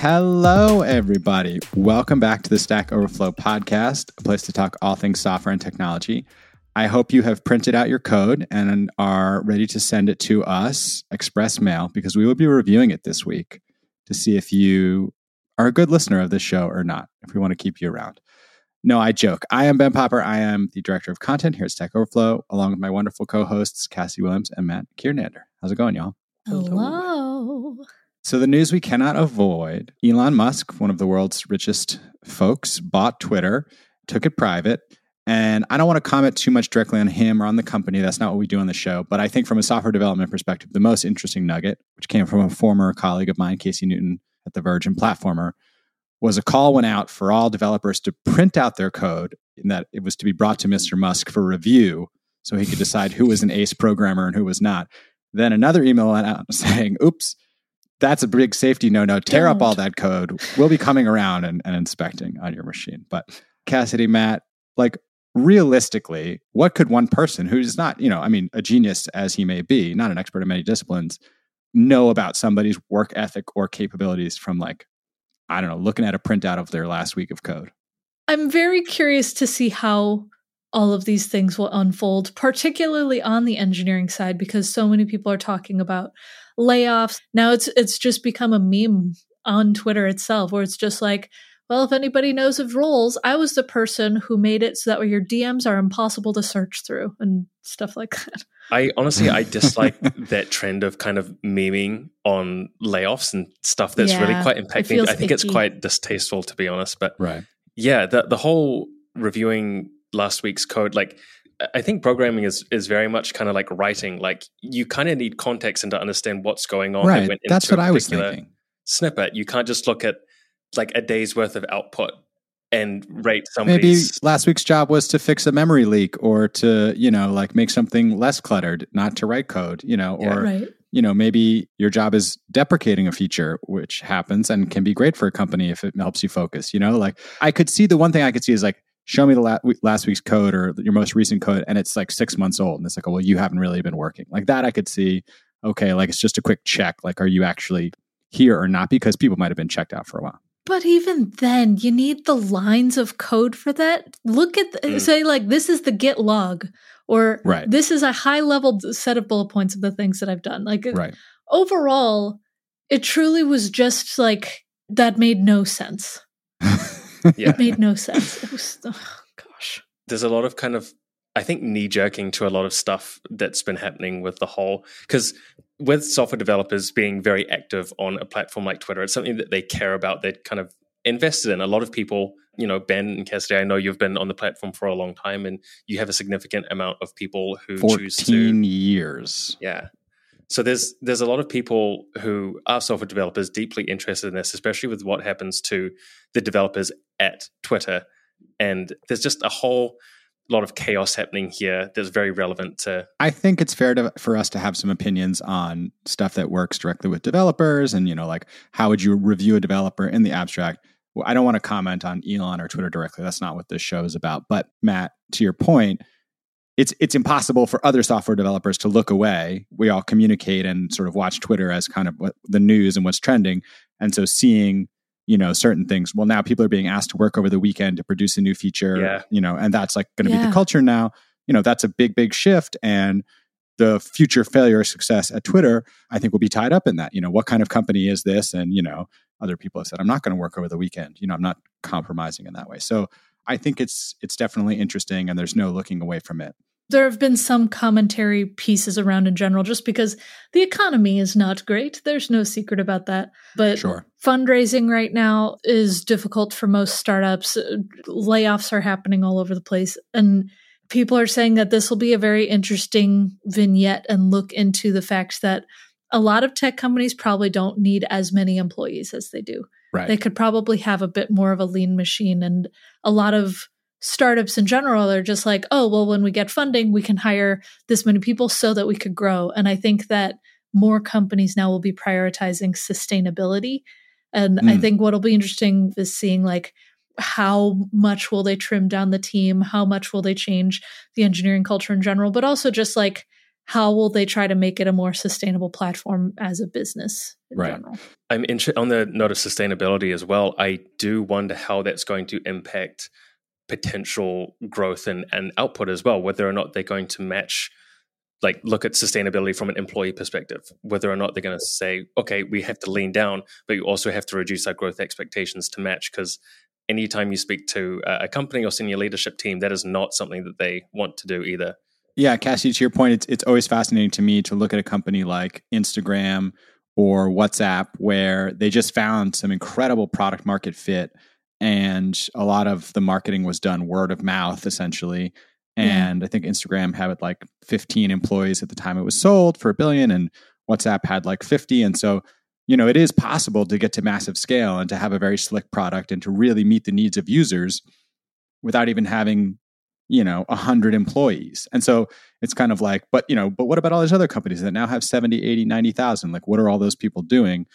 Hello, everybody. Welcome back to the Stack Overflow podcast, a place to talk all things software and technology. I hope you have printed out your code and are ready to send it to us, express mail, because we will be reviewing it this week to see if you are a good listener of this show or not, if we want to keep you around. No, I joke. I am Ben Popper. I am the director of content here at Stack Overflow, along with my wonderful co-hosts, Cassie Williams and Matt Kiernander. How's it going, y'all? Hello. So the news we cannot avoid, Elon Musk, one of the world's richest folks, bought Twitter, took it private. And I don't want to comment too much directly on him or on the company. That's not what we do on the show. But I think from a software development perspective, the most interesting nugget, which came from a former colleague of mine, Casey Newton at The Verge and Platformer, was a call went out for all developers to print out their code and that it was to be brought to Mr. Musk for review so he could decide who was an ace programmer and who was not. Then another email went out saying, oops, that's a big safety no-no. Tear up all that code. We'll be coming around and inspecting on your machine. But Cassidy, Matt, like realistically, what could one person who's not, a genius as he may be, not an expert in many disciplines, know about somebody's work ethic or capabilities from looking at a printout of their last week of code? I'm very curious to see how all of these things will unfold, particularly on the engineering side, because so many people are talking about layoffs. Now it's just become a meme on Twitter itself, where it's just like, well, if anybody knows of roles, I was the person who made it so that way your DMs are impossible to search through and stuff like that. I dislike that trend of kind of memeing on layoffs and stuff that's really quite impacting. I think it's quite distasteful, to be honest. But the whole reviewing last week's code, I think programming is very much kind of like writing. Like you kind of need context and to understand what's going on. Right, that's what I was thinking. Snippet. You can't just look at like a day's worth of output and rate somebody's. Maybe last week's job was to fix a memory leak or to make something less cluttered, not to write code. Maybe your job is deprecating a feature, which happens and can be great for a company if it helps you focus. I could see the one thing I could see is like, show me the last week's code or your most recent code, and it's like 6 months old. And it's like, oh, well, you haven't really been working. Like that I could see, okay, like it's just a quick check. Like, are you actually here or not? Because people might have been checked out for a while. But even then, you need the lines of code for that. Look at, say like, this is the Git log, or this is a high-level set of bullet points of the things that I've done. Like overall, it truly was just like, that made no sense. It made no sense. It was, there's a lot of kind of, I think, knee-jerking to a lot of stuff that's been happening with the whole, because with software developers being very active on a platform like Twitter, it's something that they care about, they're kind of invested in. A lot of people, Ben and Cassidy, I know you've been on the platform for a long time and you have a significant amount of people who choose to... 14 years. Yeah. So there's a lot of people who are software developers deeply interested in this, especially with what happens to the developers at Twitter. And there's just a whole lot of chaos happening here that's very relevant to... I think it's fair for us to have some opinions on stuff that works directly with developers and, how would you review a developer in the abstract? Well, I don't want to comment on Elon or Twitter directly. That's not what this show is about. But Matt, to your point, it's impossible for other software developers to look away. We all communicate and sort of watch Twitter as kind of what the news and what's trending. And so seeing... certain things. Well, now people are being asked to work over the weekend to produce a new feature, and that's like going to be the culture now. That's a big, big shift. And the future failure or success at Twitter, I think, will be tied up in that. What kind of company is this? And, other people have said, I'm not going to work over the weekend. I'm not compromising in that way. So I think it's definitely interesting and there's no looking away from it. There have been some commentary pieces around in general, just because the economy is not great. There's no secret about that. But fundraising right now is difficult for most startups. Layoffs are happening all over the place. And people are saying that this will be a very interesting vignette and look into the fact that a lot of tech companies probably don't need as many employees as they do. Right. They could probably have a bit more of a lean machine, and a lot of startups in general are just like, oh, well, when we get funding, we can hire this many people so that we could grow. And I think that more companies now will be prioritizing sustainability. And I think what'll be interesting is seeing like, how much will they trim down the team? How much will they change the engineering culture in general? But also just like, how will they try to make it a more sustainable platform as a business in general? I'm interested on the note of sustainability as well. I do wonder how that's going to impact potential growth and output as well, whether or not they're going to match, like look at sustainability from an employee perspective, whether or not they're going to say, okay, we have to lean down, but you also have to reduce our growth expectations to match, because anytime you speak to a company or senior leadership team, that is not something that they want to do either. Yeah, Cassie, to your point, it's always fascinating to me to look at a company like Instagram or WhatsApp, where they just found some incredible product market fit, and a lot of the marketing was done word of mouth, essentially. And I think Instagram had like 15 employees at the time it was sold for $1 billion, and WhatsApp had like 50. And so, you know, it is possible to get to massive scale and to have a very slick product and to really meet the needs of users without even having, you know, 100 employees. And so it's kind of like, but, you know, but what about all these other companies that now have 70, 80, 90,000? Like, what are all those people doing?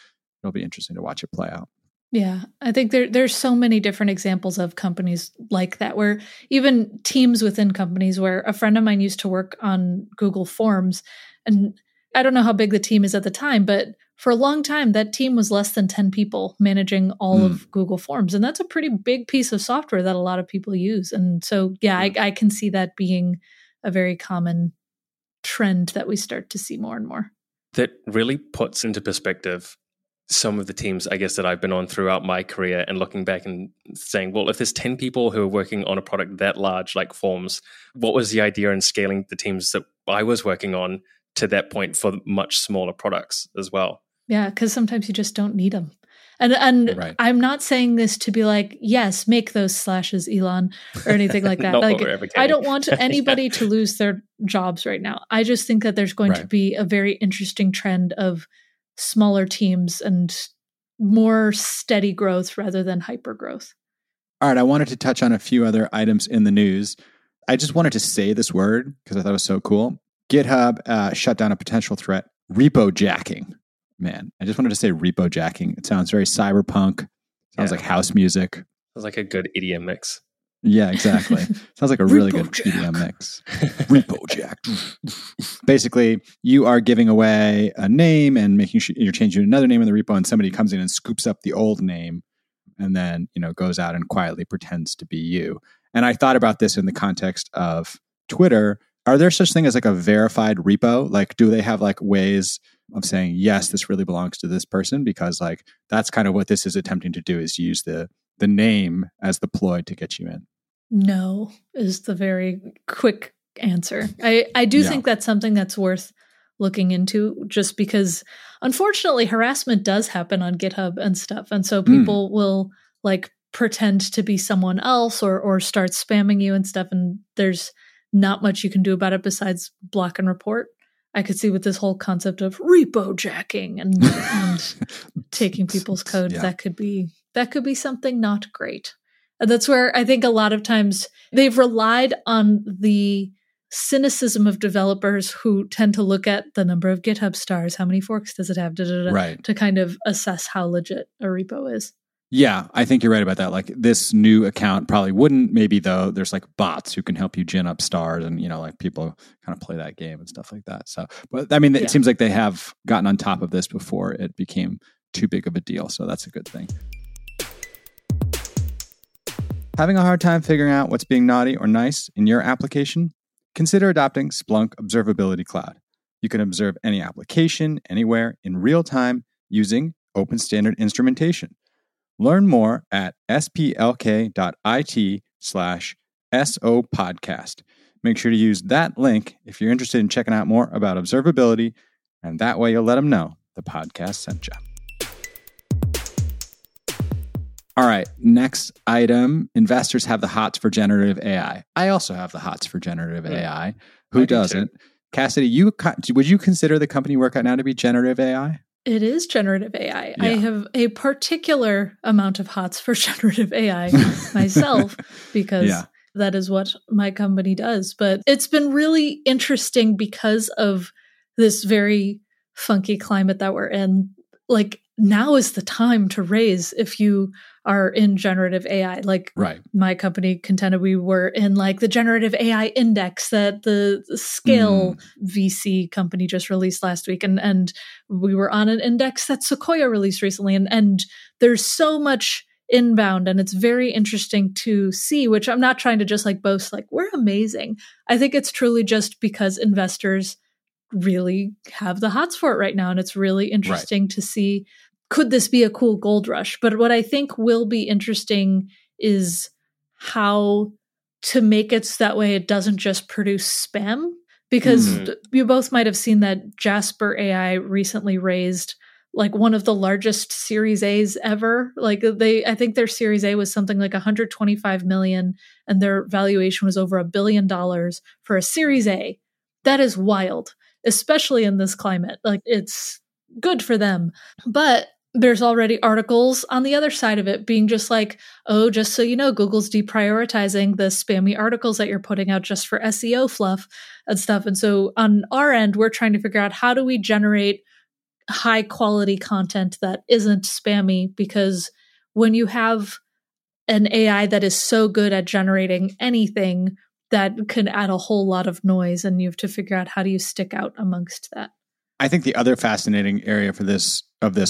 It'll be interesting to watch it play out. Yeah, I think there's so many different examples of companies like that, where even teams within companies, where a friend of mine used to work on Google Forms, and I don't know how big the team is at the time, but for a long time, that team was less than 10 people managing all of Google Forms. And that's a pretty big piece of software that a lot of people use. And so, I can see that being a very common trend that we start to see more and more. That really puts into perspective some of the teams, I guess, that I've been on throughout my career, and looking back and saying, well, if there's 10 people who are working on a product that large, like Forms, what was the idea in scaling the teams that I was working on to that point for much smaller products as well? Yeah, because sometimes you just don't need them. And right. I'm not saying this to be like, yes, make those slashes, Elon, or anything like that. Like, I don't want anybody to lose their jobs right now. I just think that there's going to be a very interesting trend of smaller teams and more steady growth rather than hyper growth. All right. I wanted to touch on a few other items in the news. I just wanted to say this word because I thought it was so cool. GitHub shut down a potential threat, repo jacking. Man, I just wanted to say repo jacking. It sounds very cyberpunk. Sounds like house music. Sounds like a good EDM mix. Yeah, exactly. Sounds like a really good EDM mix. Repo jack. Basically, you are giving away a name and making sure you're changing another name in the repo, and somebody comes in and scoops up the old name, and then, you know, goes out and quietly pretends to be you. And I thought about this in the context of Twitter. Are there such thing as like a verified repo? Like, do they have like ways of saying, yes, this really belongs to this person? Because like, that's kind of what this is attempting to do, is use the name as the ploy to get you in. No, is the very quick answer. I do think that's something that's worth looking into, just because unfortunately harassment does happen on GitHub and stuff. And so people will like pretend to be someone else or start spamming you and stuff. And there's not much you can do about it besides block and report. I could see with this whole concept of repo jacking and taking people's code, that could be something not great. And that's where I think a lot of times they've relied on the cynicism of developers who tend to look at the number of GitHub stars, how many forks does it have, to kind of assess how legit a repo is. Yeah, I think you're right about that. Like, this new account probably wouldn't, maybe, though there's like bots who can help you gin up stars, and, you know, like people kind of play that game and stuff like that. So, but I mean, it seems like they have gotten on top of this before it became too big of a deal. So that's a good thing. Having a hard time figuring out what's being naughty or nice in your application? Consider adopting Splunk Observability Cloud. You can observe any application, anywhere, in real time using open standard instrumentation. Learn more at splk.it/SOPodcast. Make sure to use that link if you're interested in checking out more about observability, and that way you'll let them know the podcast sent you. All right, next item. Investors have the hots for generative AI. I also have the hots for generative AI. Who doesn't? Cassidy, would you consider the company you work at now to be generative AI? It is generative AI. Yeah. I have a particular amount of hots for generative AI myself, because that is what my company does. But it's been really interesting because of this very funky climate that we're in. Like, now is the time to raise if you are in generative AI. Like my company, Contenda, we were in like the generative AI index that the Scale VC company just released last week. And we were on an index that Sequoia released recently. And there's so much inbound, and it's very interesting to see, which I'm not trying to just like boast, like we're amazing. I think it's truly just because investors really have the hots for it right now. And it's really interesting to see, could this be a cool gold rush? But what I think will be interesting is how to make it so that way it doesn't just produce spam, because you both might have seen that Jasper AI recently raised like one of the largest Series A's ever. Like they, I think their Series A was something like 125 million and their valuation was over $1 billion for a Series A. That is wild, especially in this climate. Like it's good for them. But there's already articles on the other side of it being just like, oh, just so you know, Google's deprioritizing the spammy articles that you're putting out just for SEO fluff and stuff. And so on our end, we're trying to figure out how do we generate high quality content that isn't spammy, because when you have an AI that is so good at generating anything, that can add a whole lot of noise, and you have to figure out how do you stick out amongst that. I think the other fascinating area for this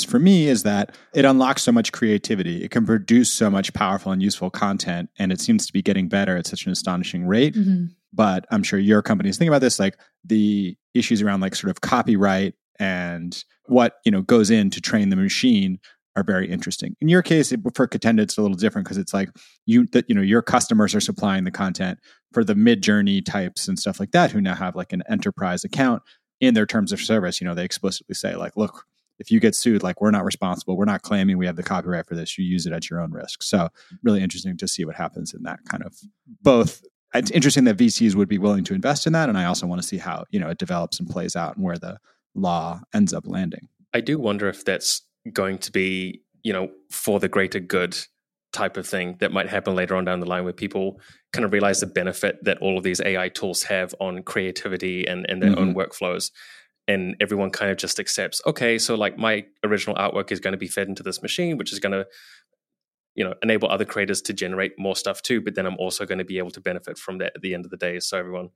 for me is that it unlocks so much creativity. It can produce so much powerful and useful content, and it seems to be getting better at such an astonishing rate. Mm-hmm. But I'm sure your company is thinking about this, like the issues around like sort of copyright and what, you know, goes in to train the machine are very interesting. In your case, for Contenda, it's a little different because it's like your customers are supplying the content for the Mid-Journey types and stuff like that, who now have like an enterprise account in their terms of service. You know, they explicitly say like, look, if you get sued, like we're not responsible. We're not claiming we have the copyright for this. You use it at your own risk. So really interesting to see what happens in that kind of both. It's interesting that VCs would be willing to invest in that. And I also want to see how, you know, it develops and plays out and where the law ends up landing. I do wonder if that's going to be, you know, for the greater good type of thing that might happen later on down the line, where people kind of realize the benefit that all of these AI tools have on creativity and their own workflows. And everyone kind of just accepts, okay, so like my original artwork is going to be fed into this machine, which is going to, you know, enable other creators to generate more stuff too. But then I'm also going to be able to benefit from that at the end of the day. So everyone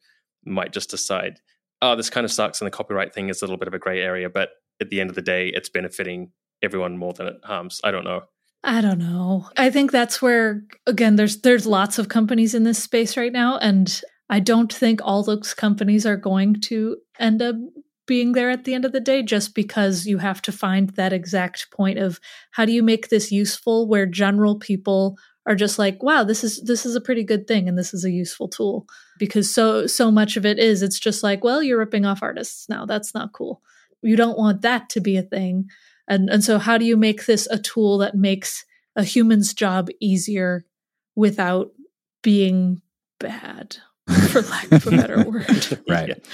might just decide, oh, this kind of sucks. And the copyright thing is a little bit of a gray area, but at the end of the day, it's benefiting everyone more than it harms. I don't know. I think that's where, again, there's lots of companies in this space right now, and I don't think all those companies are going to end up being there at the end of the day, just because you have to find that exact point of how do you make this useful where general people are just like, wow, this is a pretty good thing and this is a useful tool. Because so much of it is, it's just like, well, you're ripping off artists now. That's not cool. You don't want that to be a thing. And so how do you make this a tool that makes a human's job easier without being bad, for lack of a better word? Right.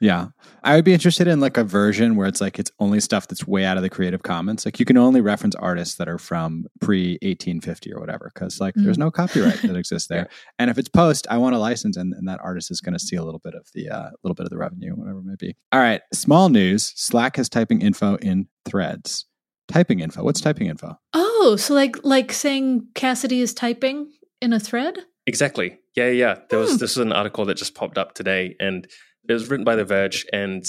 Yeah. I would be interested in like a version where it's like it's only stuff that's way out of the Creative Commons. Like you can only reference artists that are from pre-1850 or whatever, because like there's no copyright that exists there. And if it's post, I want a license, and that artist is going to see a little bit of the revenue, whatever it may be. All right. Small news. Slack has typing info in Threads. Typing info. What's typing info? Oh, so like saying Cassidy is typing in a thread? Exactly. Yeah. This was an article that just popped up today, and it was written by The Verge, and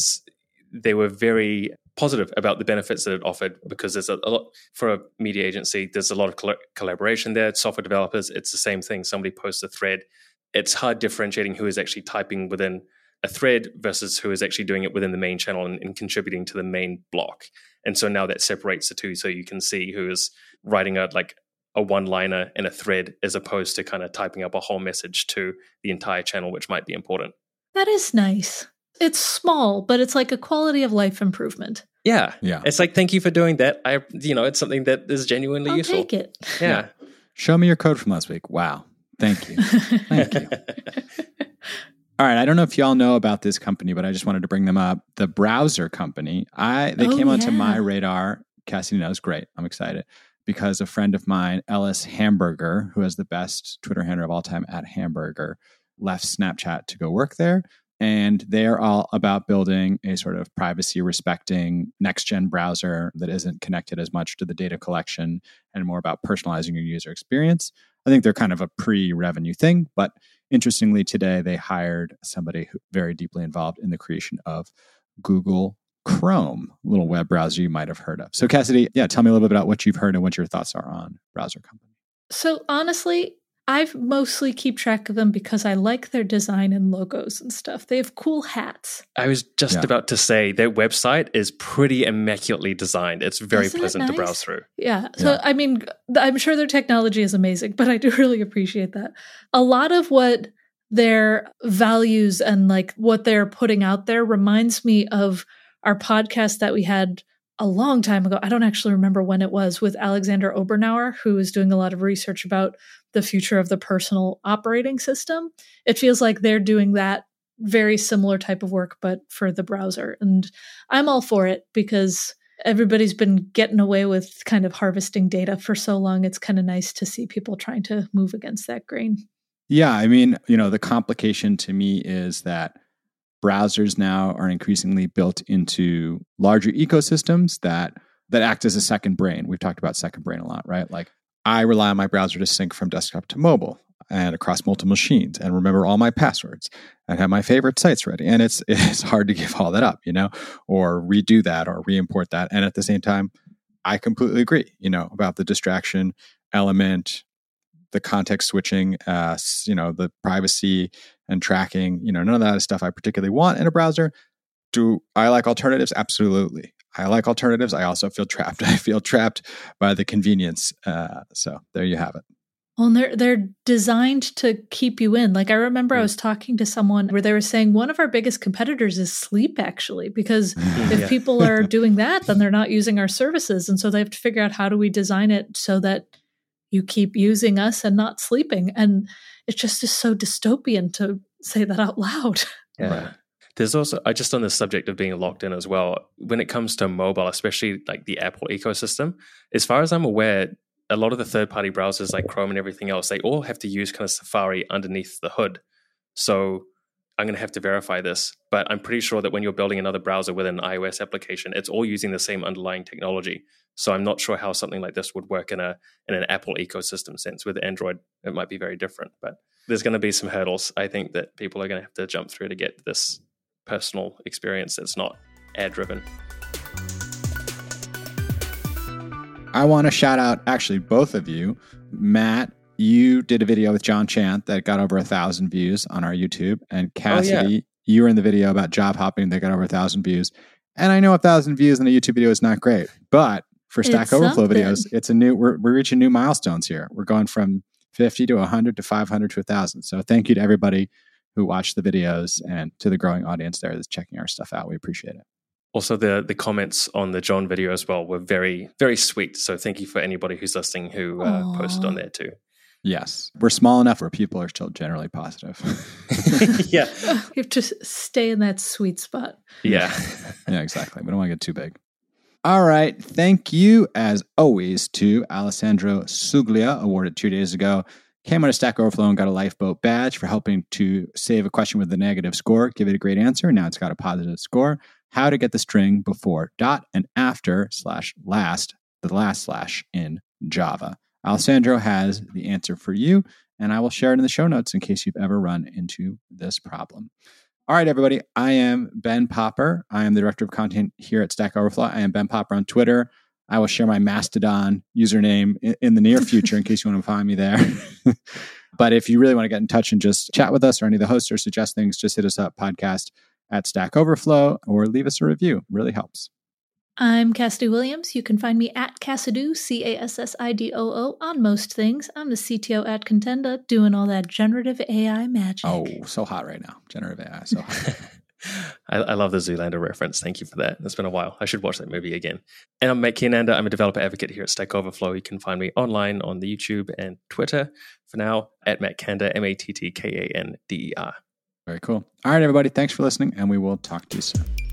they were very positive about the benefits that it offered, because there's a lot for a media agency. There's a lot of collaboration there. Software developers, it's the same thing. Somebody posts a thread. It's hard differentiating who is actually typing within a thread versus who is actually doing it within the main channel and contributing to the main block. And so now that separates the two, so you can see who is writing out like a one-liner in a thread as opposed to kind of typing up a whole message to the entire channel, which might be important. That is nice. It's small, but it's like a quality of life improvement. Yeah. It's like, thank you for doing that. It's something that is genuinely useful. I'll take it. Yeah. Show me your code from last week. Wow. Thank you. Thank you. All right. I don't know if y'all know about this company, but I just wanted to bring them up. The Browser Company. They came onto my radar. Cassidy knows. Great. I'm excited. Because a friend of mine, Ellis Hamburger, who has the best Twitter handle of all time, @Hamburger, left Snapchat to go work there. And they're all about building a sort of privacy-respecting next-gen browser that isn't connected as much to the data collection and more about personalizing your user experience. I think they're kind of a pre-revenue thing, but interestingly, today they hired somebody who very deeply involved in the creation of Google Chrome, a little web browser you might have heard of. So Cassidy, tell me a little bit about what you've heard and what your thoughts are on Browser Company. So honestly, I mostly keep track of them because I like their design and logos and stuff. They have cool hats. I was just about to say their website is pretty immaculately designed. It's very pleasant to browse through. Yeah. So, I mean, I'm sure their technology is amazing, but I do really appreciate that. A lot of what their values and like what they're putting out there reminds me of our podcast that we had a long time ago. I don't actually remember when it was, with Alexander Obernauer, who is doing a lot of research about the future of the personal operating system. It feels like they're doing that very similar type of work, but for the browser. And I'm all for it because everybody's been getting away with kind of harvesting data for so long. It's kind of nice to see people trying to move against that grain. Yeah. I mean, you know, the complication to me is that browsers now are increasingly built into larger ecosystems that act as a second brain. We've talked about second brain a lot, right? Like, I rely on my browser to sync from desktop to mobile and across multiple machines and remember all my passwords and have my favorite sites ready. And it's hard to give all that up, you know, or redo that or re-import that. And at the same time, I completely agree, you know, about the distraction element, the context switching, you know, the privacy and tracking, you know, none of that is stuff I particularly want in a browser. Do I like alternatives? Absolutely. I like alternatives. I also feel trapped. I feel trapped by the convenience. So there you have it. Well, and they're designed to keep you in. Like, I remember I was talking to someone where they were saying one of our biggest competitors is sleep, actually, because if people are doing that, then they're not using our services. And so they have to figure out, how do we design it so that you keep using us and not sleeping? And it just is so dystopian to say that out loud. Yeah. Right. There's also, I just on the subject of being locked in as well, when it comes to mobile, especially like the Apple ecosystem, as far as I'm aware, a lot of the third-party browsers like Chrome and everything else, they all have to use kind of Safari underneath the hood. So I'm going to have to verify this, but I'm pretty sure that when you're building another browser with an iOS application, it's all using the same underlying technology. So I'm not sure how something like this would work in an Apple ecosystem sense. With Android, it might be very different, but there's going to be some hurdles, I think, that people are going to have to jump through to get this personal experience that's not ad-driven. I want to shout out, actually, both of you. Matt, you did a video with John Chant that got over 1,000 views on our YouTube. And Cassidy, you were in the video about job hopping that got over 1,000 views. And I know 1,000 views in a YouTube video is not great, but for Stack Overflow videos, it's we're reaching new milestones here. We're going from 50 to 100 to 500 to 1,000. So thank you to everybody who watched the videos and to the growing audience there that's checking our stuff out. We appreciate it. Also, the comments on the John video as well were very, very sweet. So thank you for anybody who's listening who posted on there too. Yes. We're small enough where people are still generally positive. You have to stay in that sweet spot. Yeah. Yeah, exactly. We don't want to get too big. All right. Thank you, as always, to Alessandro Suglia, awarded 2 days ago. Came out of Stack Overflow and got a lifeboat badge for helping to save a question with a negative score, give it a great answer, and now it's got a positive score. How to get the string before dot and after slash last, the last slash in Java. Alessandro has the answer for you, and I will share it in the show notes in case you've ever run into this problem. All right, everybody. I am Ben Popper. I am the director of content here at Stack Overflow. I am Ben Popper on Twitter. I will share my Mastodon username in the near future in case you want to find me there. But if you really want to get in touch and just chat with us or any of the hosts or suggest things, just hit us up, podcast@Stack Overflow, or leave us a review. It really helps. I'm Cassidy Williams. You can find me at Cassidoo, Cassidoo, on most things. I'm the CTO at Contenda, doing all that generative AI magic. Oh, so hot right now. Generative AI, so hot. I love the Zoolander reference. Thank you for that. It's been a while. I should watch that movie again. And I'm Matt Kiernander. I'm a developer advocate here at Stack Overflow. You can find me online on the YouTube and Twitter for now at Matt Kander, MattkAnder. Very cool. All right, everybody. Thanks for listening, and we will talk to you soon.